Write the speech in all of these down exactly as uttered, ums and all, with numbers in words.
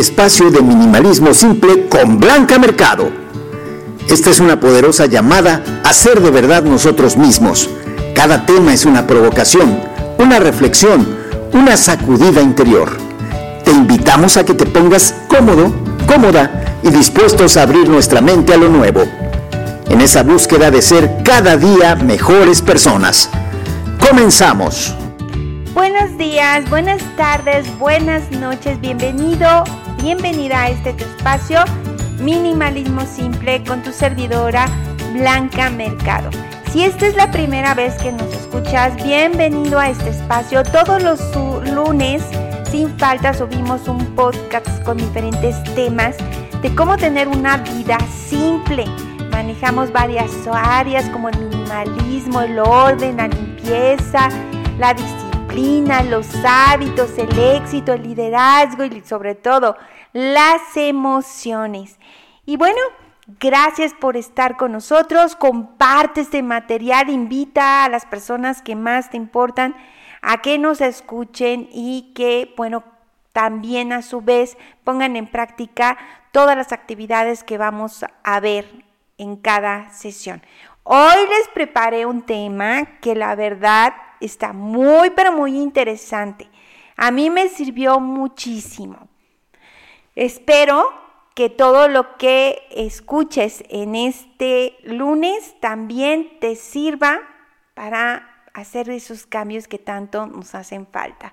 Espacio de minimalismo simple con Blanca Mercado. Esta es una poderosa llamada a ser de verdad nosotros mismos. Cada tema es una provocación, una reflexión, una sacudida interior. Te invitamos a que te pongas cómodo, cómoda y dispuestos a abrir nuestra mente a lo nuevo, en esa búsqueda de ser cada día mejores personas. Comenzamos. Buenos días, buenas tardes, buenas noches, bienvenido, bienvenida a este tu espacio Minimalismo Simple con tu servidora Blanca Mercado. Si esta es la primera vez que nos escuchas, bienvenido a este espacio. Todos los lunes, sin falta, subimos un podcast con diferentes temas de cómo tener una vida simple. Manejamos varias áreas como el minimalismo, el orden, la limpieza, la disciplina, los hábitos, el éxito, el liderazgo y sobre todo las emociones. Y bueno, gracias por estar con nosotros. Comparte este material, invita a las personas que más te importan a que nos escuchen y que, bueno, también a su vez pongan en práctica todas las actividades que vamos a ver en cada sesión. Hoy les preparé un tema que la verdad está muy, pero muy interesante. A mí me sirvió muchísimo. Espero que todo lo que escuches en este lunes también te sirva para hacer esos cambios que tanto nos hacen falta.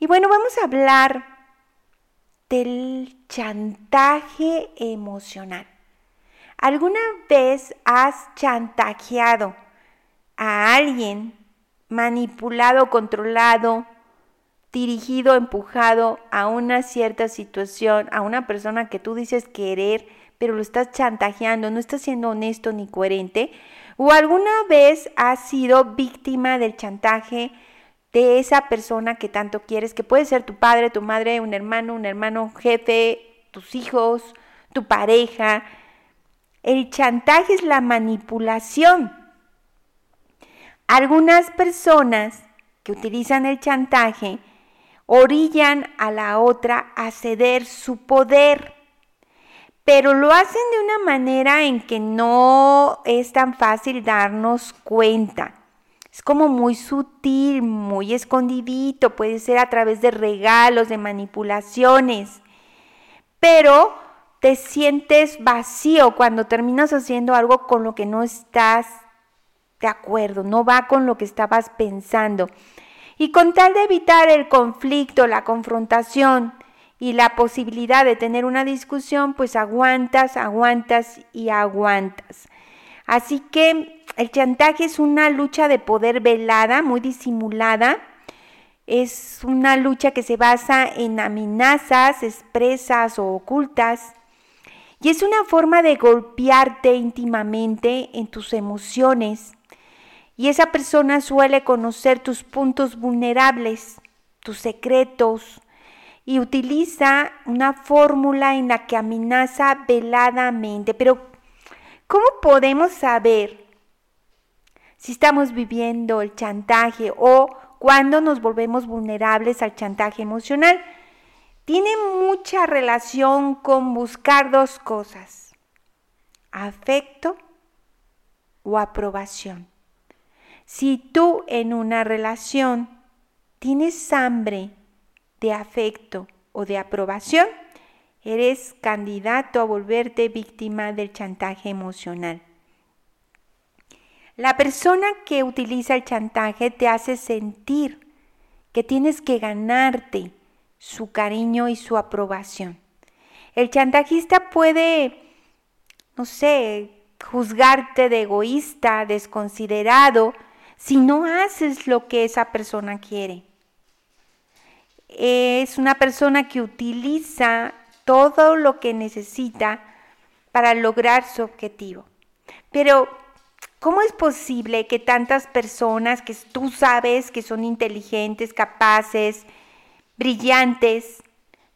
Y bueno, vamos a hablar del chantaje emocional. ¿Alguna vez has chantajeado a alguien? Manipulado, controlado, dirigido, empujado a una cierta situación, a una persona que tú dices querer, pero lo estás chantajeando, no estás siendo honesto ni coherente. ¿O alguna vez has sido víctima del chantaje de esa persona que tanto quieres, que puede ser tu padre, tu madre, un hermano, un hermano, un jefe, tus hijos, tu pareja? El chantaje es la manipulación. Algunas personas que utilizan el chantaje orillan a la otra a ceder su poder, pero lo hacen de una manera en que no es tan fácil darnos cuenta. Es como muy sutil, muy escondidito, puede ser a través de regalos, de manipulaciones, pero te sientes vacío cuando terminas haciendo algo con lo que no estás de acuerdo, no va con lo que estabas pensando. Y con tal de evitar el conflicto, la confrontación y la posibilidad de tener una discusión, pues aguantas, aguantas y aguantas. Así que el chantaje es una lucha de poder velada, muy disimulada. Es una lucha que se basa en amenazas expresas o ocultas. Y es una forma de golpearte íntimamente en tus emociones. Y esa persona suele conocer tus puntos vulnerables, tus secretos, y utiliza una fórmula en la que amenaza veladamente. Pero, ¿cómo podemos saber si estamos viviendo el chantaje o cuándo nos volvemos vulnerables al chantaje emocional? Tiene mucha relación con buscar dos cosas: afecto o aprobación. Si tú en una relación tienes hambre de afecto o de aprobación, eres candidato a volverte víctima del chantaje emocional. La persona que utiliza el chantaje te hace sentir que tienes que ganarte su cariño y su aprobación. El chantajista puede, no sé, juzgarte de egoísta, desconsiderado, si no haces lo que esa persona quiere. Es una persona que utiliza todo lo que necesita para lograr su objetivo. Pero, ¿cómo es posible que tantas personas que tú sabes que son inteligentes, capaces, brillantes,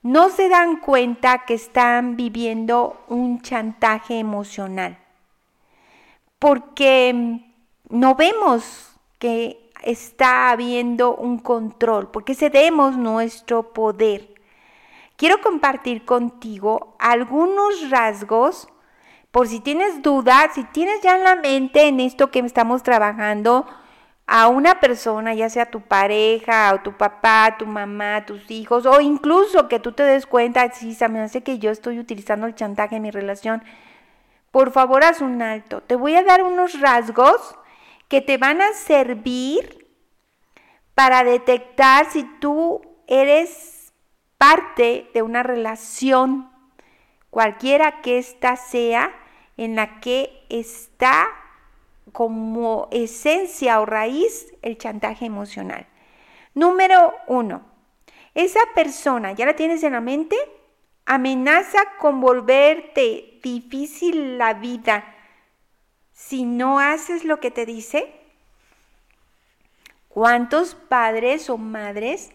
no se dan cuenta que están viviendo un chantaje emocional? Porque no vemos que está habiendo un control, porque cedemos nuestro poder. quiero compartir contigo algunos rasgos, por si tienes dudas, si tienes ya en la mente en esto que estamos trabajando a una persona, ya sea tu pareja, o tu papá, tu mamá, tus hijos, o incluso que tú te des cuenta, sí, se me hace que yo estoy utilizando el chantaje en mi relación. Por favor, haz un alto. Te voy a dar unos rasgos que te van a servir para detectar si tú eres parte de una relación, cualquiera que ésta sea, en la que está como esencia o raíz el chantaje emocional. Número uno, esa persona, ¿ya la tienes en la mente? Amenaza con volverte difícil la vida si no haces lo que te dice. ¿Cuántos padres o madres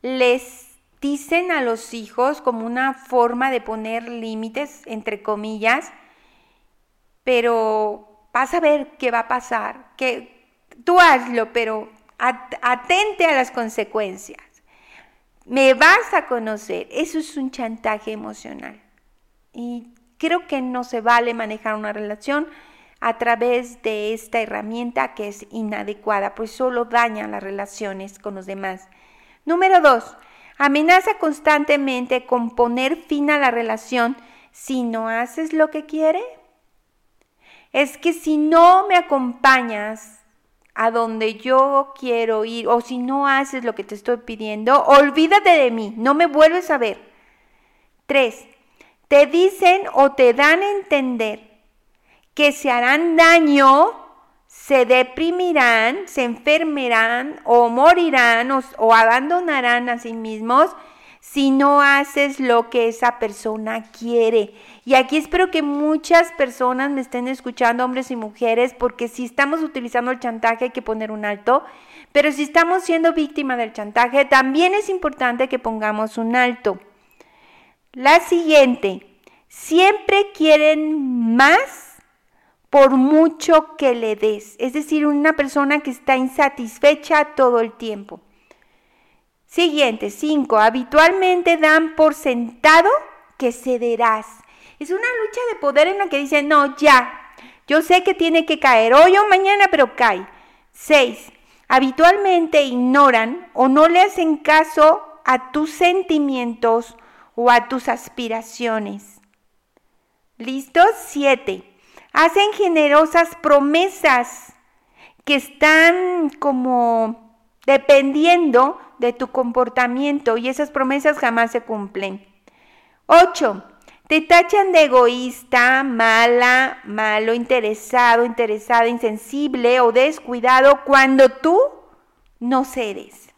les dicen a los hijos como una forma de poner límites, entre comillas, pero vas a ver qué va a pasar, que tú hazlo, pero atente a las consecuencias. Me vas a conocer. Eso es un chantaje emocional. Y creo que no se vale manejar una relación a través de esta herramienta que es inadecuada, pues solo daña las relaciones con los demás. Número dos, amenaza constantemente con poner fin a la relación si no haces lo que quiere. Es que si no me acompañas a donde yo quiero ir, o si no haces lo que te estoy pidiendo, olvídate de mí, no me vuelves a ver. Tres, te dicen o te dan a entender que se harán daño, se deprimirán, se enfermarán o morirán o, o abandonarán a sí mismos si no haces lo que esa persona quiere. Y aquí espero que muchas personas me estén escuchando, hombres y mujeres, porque si estamos utilizando el chantaje hay que poner un alto, pero si estamos siendo víctima del chantaje también es importante que pongamos un alto. La siguiente, siempre quieren más por mucho que le des, es decir, una persona que está insatisfecha todo el tiempo. Siguiente, cinco, habitualmente dan por sentado que cederás. Es una lucha de poder en la que dicen, no, ya, yo sé que tiene que caer hoy o mañana, pero cae. Seis, habitualmente ignoran o no le hacen caso a tus sentimientos o a tus aspiraciones. ¿Listo? Siete, hacen generosas promesas que están como dependiendo de tu comportamiento y esas promesas jamás se cumplen. Ocho, te tachan de egoísta, mala, malo, interesado, interesada, insensible o descuidado cuando tú no cedes.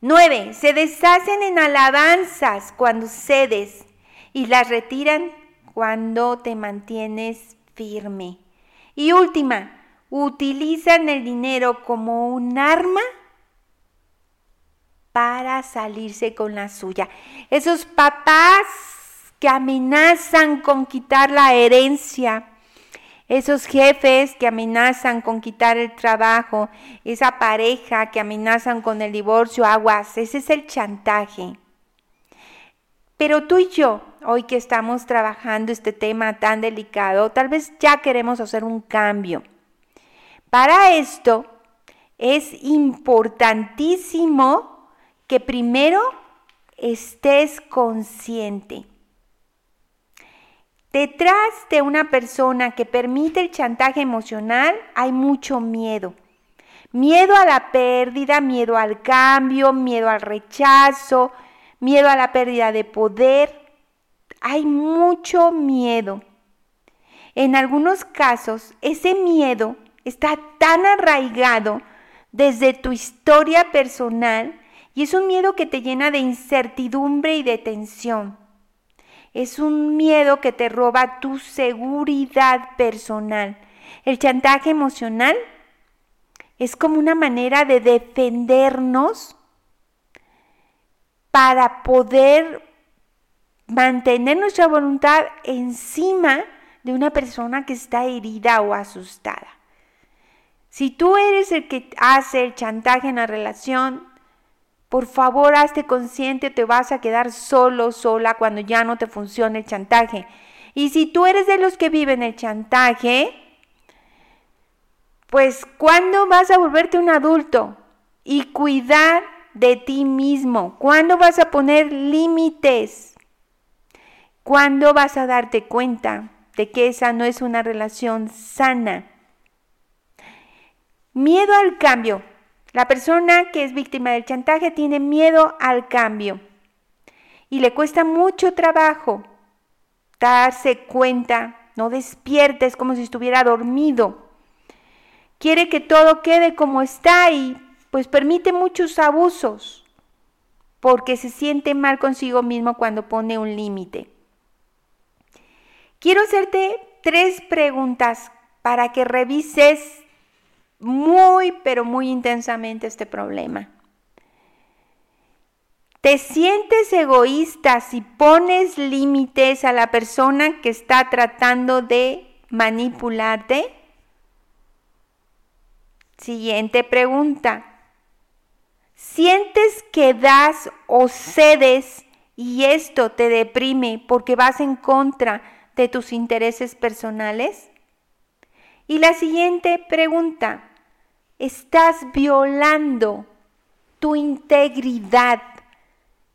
Nueve, se deshacen en alabanzas cuando cedes y las retiran cuando te mantienes firme. Y última, utilizan el dinero como un arma para salirse con la suya. Esos papás que amenazan con quitar la herencia, esos jefes que amenazan con quitar el trabajo, esa pareja que amenazan con el divorcio, aguas, ese es el chantaje. Pero tú y yo, hoy que estamos trabajando este tema tan delicado, tal vez ya queremos hacer un cambio. Para esto es importantísimo que primero estés consciente. Detrás de una persona que permite el chantaje emocional hay mucho miedo. Miedo a la pérdida, miedo al cambio, miedo al rechazo, miedo a la pérdida de poder. Hay mucho miedo. En algunos casos, ese miedo está tan arraigado desde tu historia personal. Y es un miedo que te llena de incertidumbre y de tensión. Es un miedo que te roba tu seguridad personal. El chantaje emocional es como una manera de defendernos para poder mantener nuestra voluntad encima de una persona que está herida o asustada. Si tú eres el que hace el chantaje en la relación, Por favor, hazte consciente, te vas a quedar solo, sola cuando ya no te funcione el chantaje. Y si tú eres de los que viven el chantaje, pues ¿cuándo vas a volverte un adulto y cuidar de ti mismo? ¿Cuándo vas a poner límites? ¿Cuándo vas a darte cuenta de que esa no es una relación sana? Miedo al cambio. La persona que es víctima del chantaje tiene miedo al cambio y le cuesta mucho trabajo darse cuenta. No despierta, es como si estuviera dormido. Quiere que todo quede como está y pues permite muchos abusos porque se siente mal consigo mismo cuando pone un límite. Quiero hacerte tres preguntas para que revises muy, pero muy intensamente este problema. ¿Te sientes egoísta si pones límites a la persona que está tratando de manipularte? Siguiente pregunta. ¿Sientes que das o cedes y esto te deprime porque vas en contra de tus intereses personales? Y la siguiente pregunta. ¿Estás violando tu integridad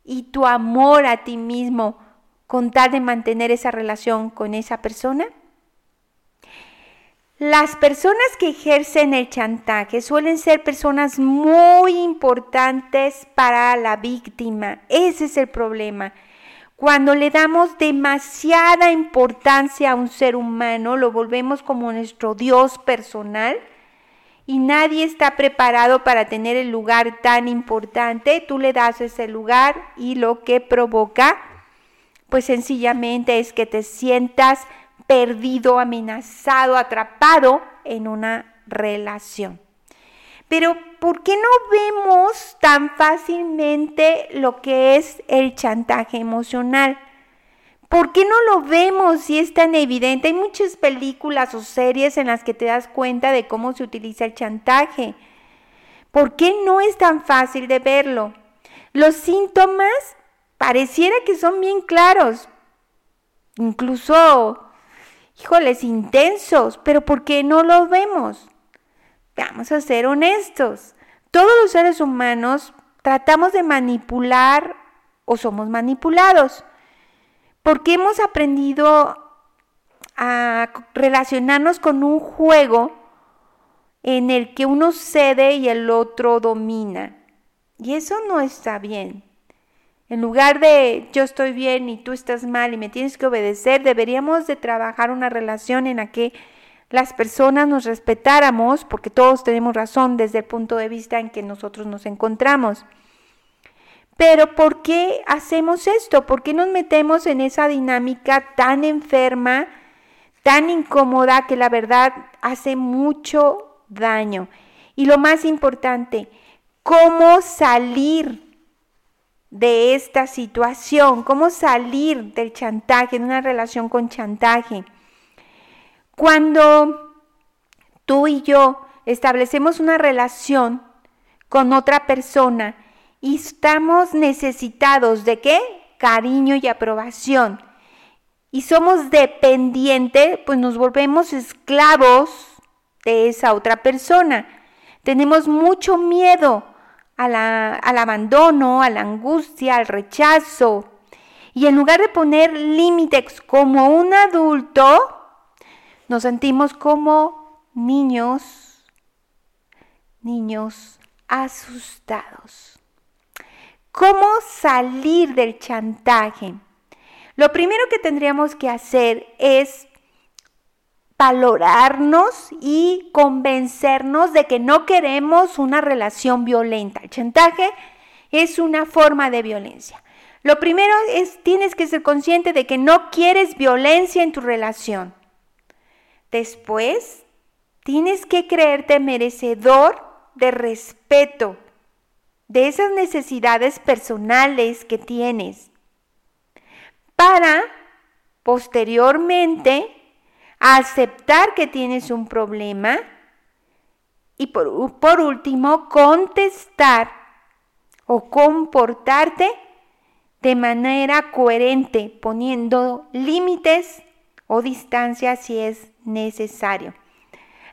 y tu amor a ti mismo con tal de mantener esa relación con esa persona? Las personas que ejercen el chantaje suelen ser personas muy importantes para la víctima. Ese es el problema. Cuando le damos demasiada importancia a un ser humano, lo volvemos como nuestro Dios personal y nadie está preparado para tener el lugar tan importante. Tú le das ese lugar y lo que provoca, pues sencillamente es que te sientas perdido, amenazado, atrapado en una relación. Pero ¿por qué no vemos tan fácilmente lo que es el chantaje emocional? ¿Por qué no lo vemos si es tan evidente? Hay muchas películas o series en las que te das cuenta de cómo se utiliza el chantaje. ¿Por qué no es tan fácil de verlo? Los síntomas pareciera que son bien claros, incluso, híjoles, intensos, pero ¿por qué no lo vemos? Vamos a ser honestos, todos los seres humanos tratamos de manipular o somos manipulados, porque hemos aprendido a relacionarnos con un juego en el que uno cede y el otro domina, y eso no está bien. En lugar de yo estoy bien y tú estás mal y me tienes que obedecer, deberíamos de trabajar una relación en la que las personas nos respetáramos, porque todos tenemos razón desde el punto de vista en que nosotros nos encontramos. Pero ¿por qué hacemos esto? ¿Por qué nos metemos en esa dinámica tan enferma, tan incómoda, que la verdad hace mucho daño? Y lo más importante, ¿cómo salir de esta situación? ¿Cómo salir del chantaje, de una relación con chantaje? Cuando tú y yo establecemos una relación con otra persona y estamos necesitados de ¿qué? Cariño y aprobación. Y somos dependientes, pues nos volvemos esclavos de esa otra persona. Tenemos mucho miedo a la, al abandono, a la angustia, al rechazo. Y en lugar de poner límites como un adulto, nos sentimos como niños, niños asustados. ¿Cómo salir del chantaje? Lo primero que tendríamos que hacer es valorarnos y convencernos de que no queremos una relación violenta. El chantaje es una forma de violencia. Lo primero es, tienes que ser consciente de que no quieres violencia en tu relación. Después, tienes que creerte merecedor de respeto, de esas necesidades personales que tienes, para posteriormente aceptar que tienes un problema y por, por último contestar o comportarte de manera coherente, poniendo límites o distancia si es necesario.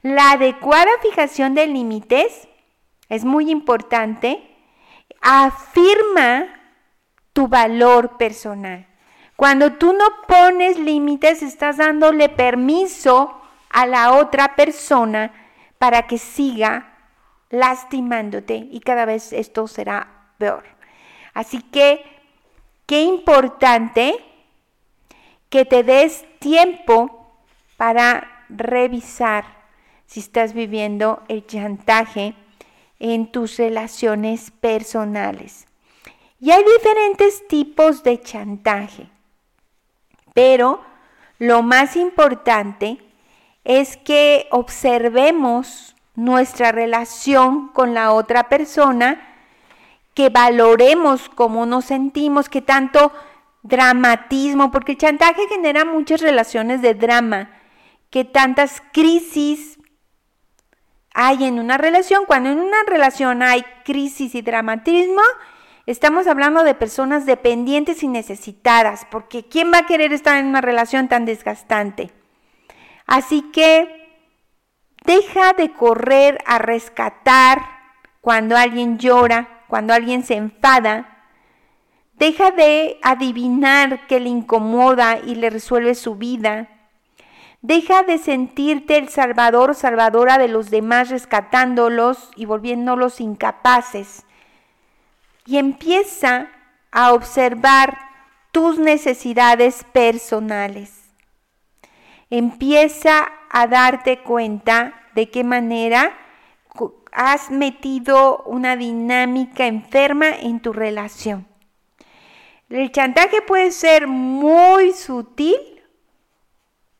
La adecuada fijación de límites es muy importante. Afirma tu valor personal. Cuando tú no pones límites, estás dándole permiso a la otra persona para que siga lastimándote, y cada vez esto será peor. Así que qué importante que te des tiempo para revisar si estás viviendo el chantaje en tus relaciones personales. Y hay diferentes tipos de chantaje, pero lo más importante es que observemos nuestra relación con la otra persona, que valoremos cómo nos sentimos, que tanto dramatismo, porque el chantaje genera muchas relaciones de drama, que tantas crisis hay en una relación. Cuando en una relación hay crisis y dramatismo, estamos hablando de personas dependientes y necesitadas, porque ¿quién va a querer estar en una relación tan desgastante? Así que deja de correr a rescatar cuando alguien llora, cuando alguien se enfada. Deja de adivinar que le incomoda y le resuelve su vida. Deja de sentirte el salvador o salvadora de los demás, rescatándolos y volviéndolos incapaces. Y empieza a observar tus necesidades personales. Empieza a darte cuenta de qué manera has metido una dinámica enferma en tu relación. El chantaje puede ser muy sutil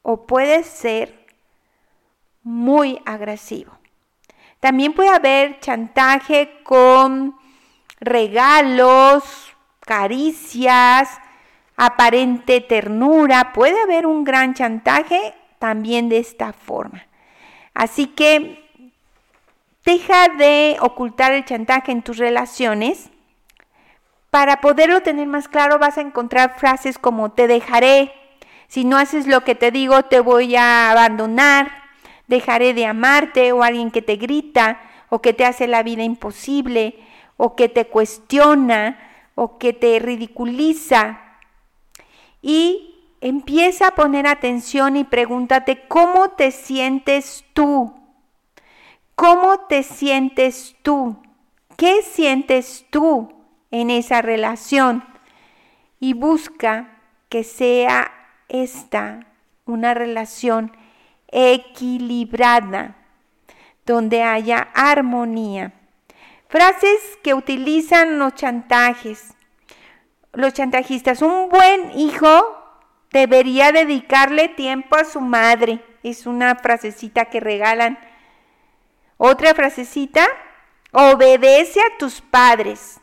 o puede ser muy agresivo. También puede haber chantaje con regalos, caricias, aparente ternura. Puede haber un gran chantaje también de esta forma. Así que deja de ocultar el chantaje en tus relaciones. Para poderlo tener más claro, vas a encontrar frases como te dejaré, si no haces lo que te digo te voy a abandonar, dejaré de amarte, o alguien que te grita o que te hace la vida imposible o que te cuestiona o que te ridiculiza. Y empieza a poner atención y pregúntate cómo te sientes tú, cómo te sientes tú, qué sientes tú en esa relación, y busca que sea esta una relación equilibrada, donde haya armonía. Frases que utilizan los chantajes. Los chantajistas: un buen hijo debería dedicarle tiempo a su madre. Es una frasecita que regalan. Otra frasecita: obedece a tus padres.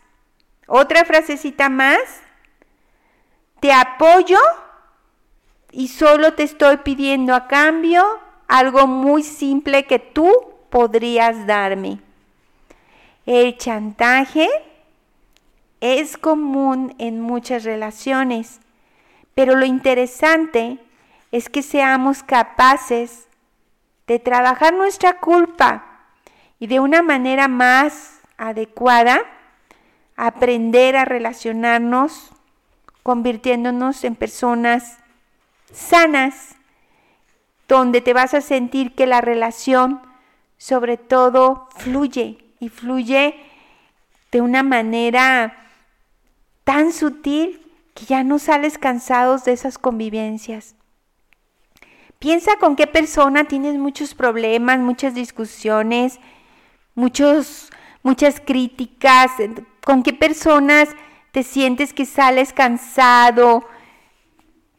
Otra frasecita más: te apoyo y solo te estoy pidiendo a cambio algo muy simple que tú podrías darme. El chantaje es común en muchas relaciones, pero lo interesante es que seamos capaces de trabajar nuestra culpa y, de una manera más adecuada, aprender a relacionarnos convirtiéndonos en personas sanas, donde te vas a sentir que la relación sobre todo fluye, y fluye de una manera tan sutil que ya no sales cansados de esas convivencias. Piensa con qué persona tienes muchos problemas, muchas discusiones, muchos, muchas críticas, con qué personas te sientes que sales cansado,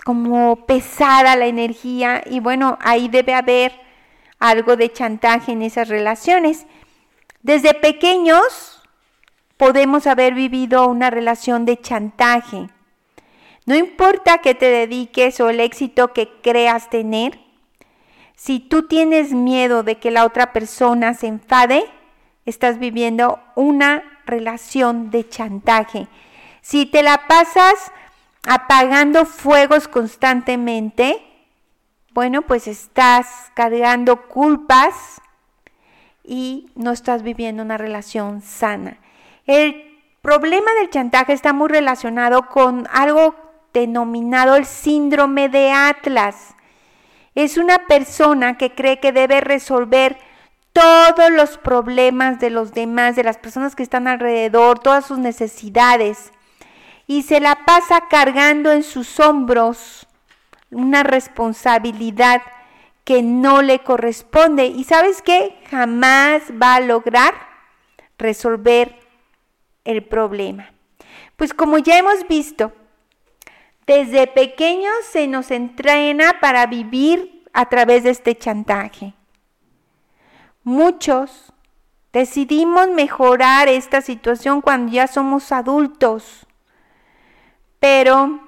como pesada la energía, y bueno, ahí debe haber algo de chantaje en esas relaciones. Desde pequeños podemos haber vivido una relación de chantaje. No importa qué te dediques o el éxito que creas tener, si tú tienes miedo de que la otra persona se enfade, estás viviendo una relación de chantaje. Si te la pasas apagando fuegos constantemente, bueno, pues estás cargando culpas y no estás viviendo una relación sana. El problema del chantaje está muy relacionado con algo denominado el síndrome de Atlas. Es una persona que cree que debe resolver todos los problemas de los demás, de las personas que están alrededor, todas sus necesidades, y se la pasa cargando en sus hombros una responsabilidad que no le corresponde. ¿Y sabes qué? Jamás va a lograr resolver el problema. Pues como ya hemos visto, desde pequeños se nos entrena para vivir a través de este chantaje. Muchos decidimos mejorar esta situación cuando ya somos adultos, pero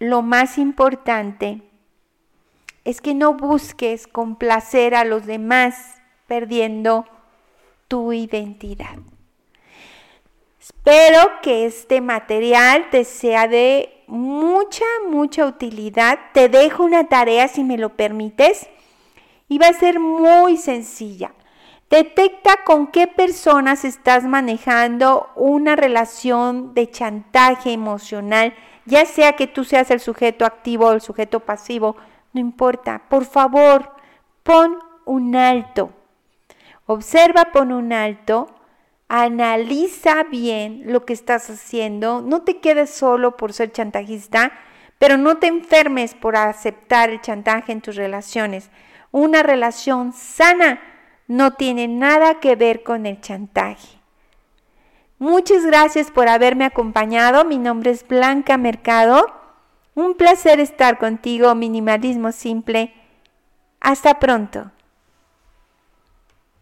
lo más importante es que no busques complacer a los demás perdiendo tu identidad. Espero que este material te sea de mucha, mucha utilidad. Te dejo una tarea, si me lo permites, y va a ser muy sencilla. Detecta con qué personas estás manejando una relación de chantaje emocional, ya sea que tú seas el sujeto activo o el sujeto pasivo, no importa. Por favor, pon un alto. Observa, pon un alto. Analiza bien lo que estás haciendo, no te quedes solo por ser chantajista, pero no te enfermes por aceptar el chantaje en tus relaciones. Una relación sana no tiene nada que ver con el chantaje. Muchas gracias por haberme acompañado. Mi nombre es Blanca Mercado. Un placer estar contigo, Minimalismo Simple. Hasta pronto.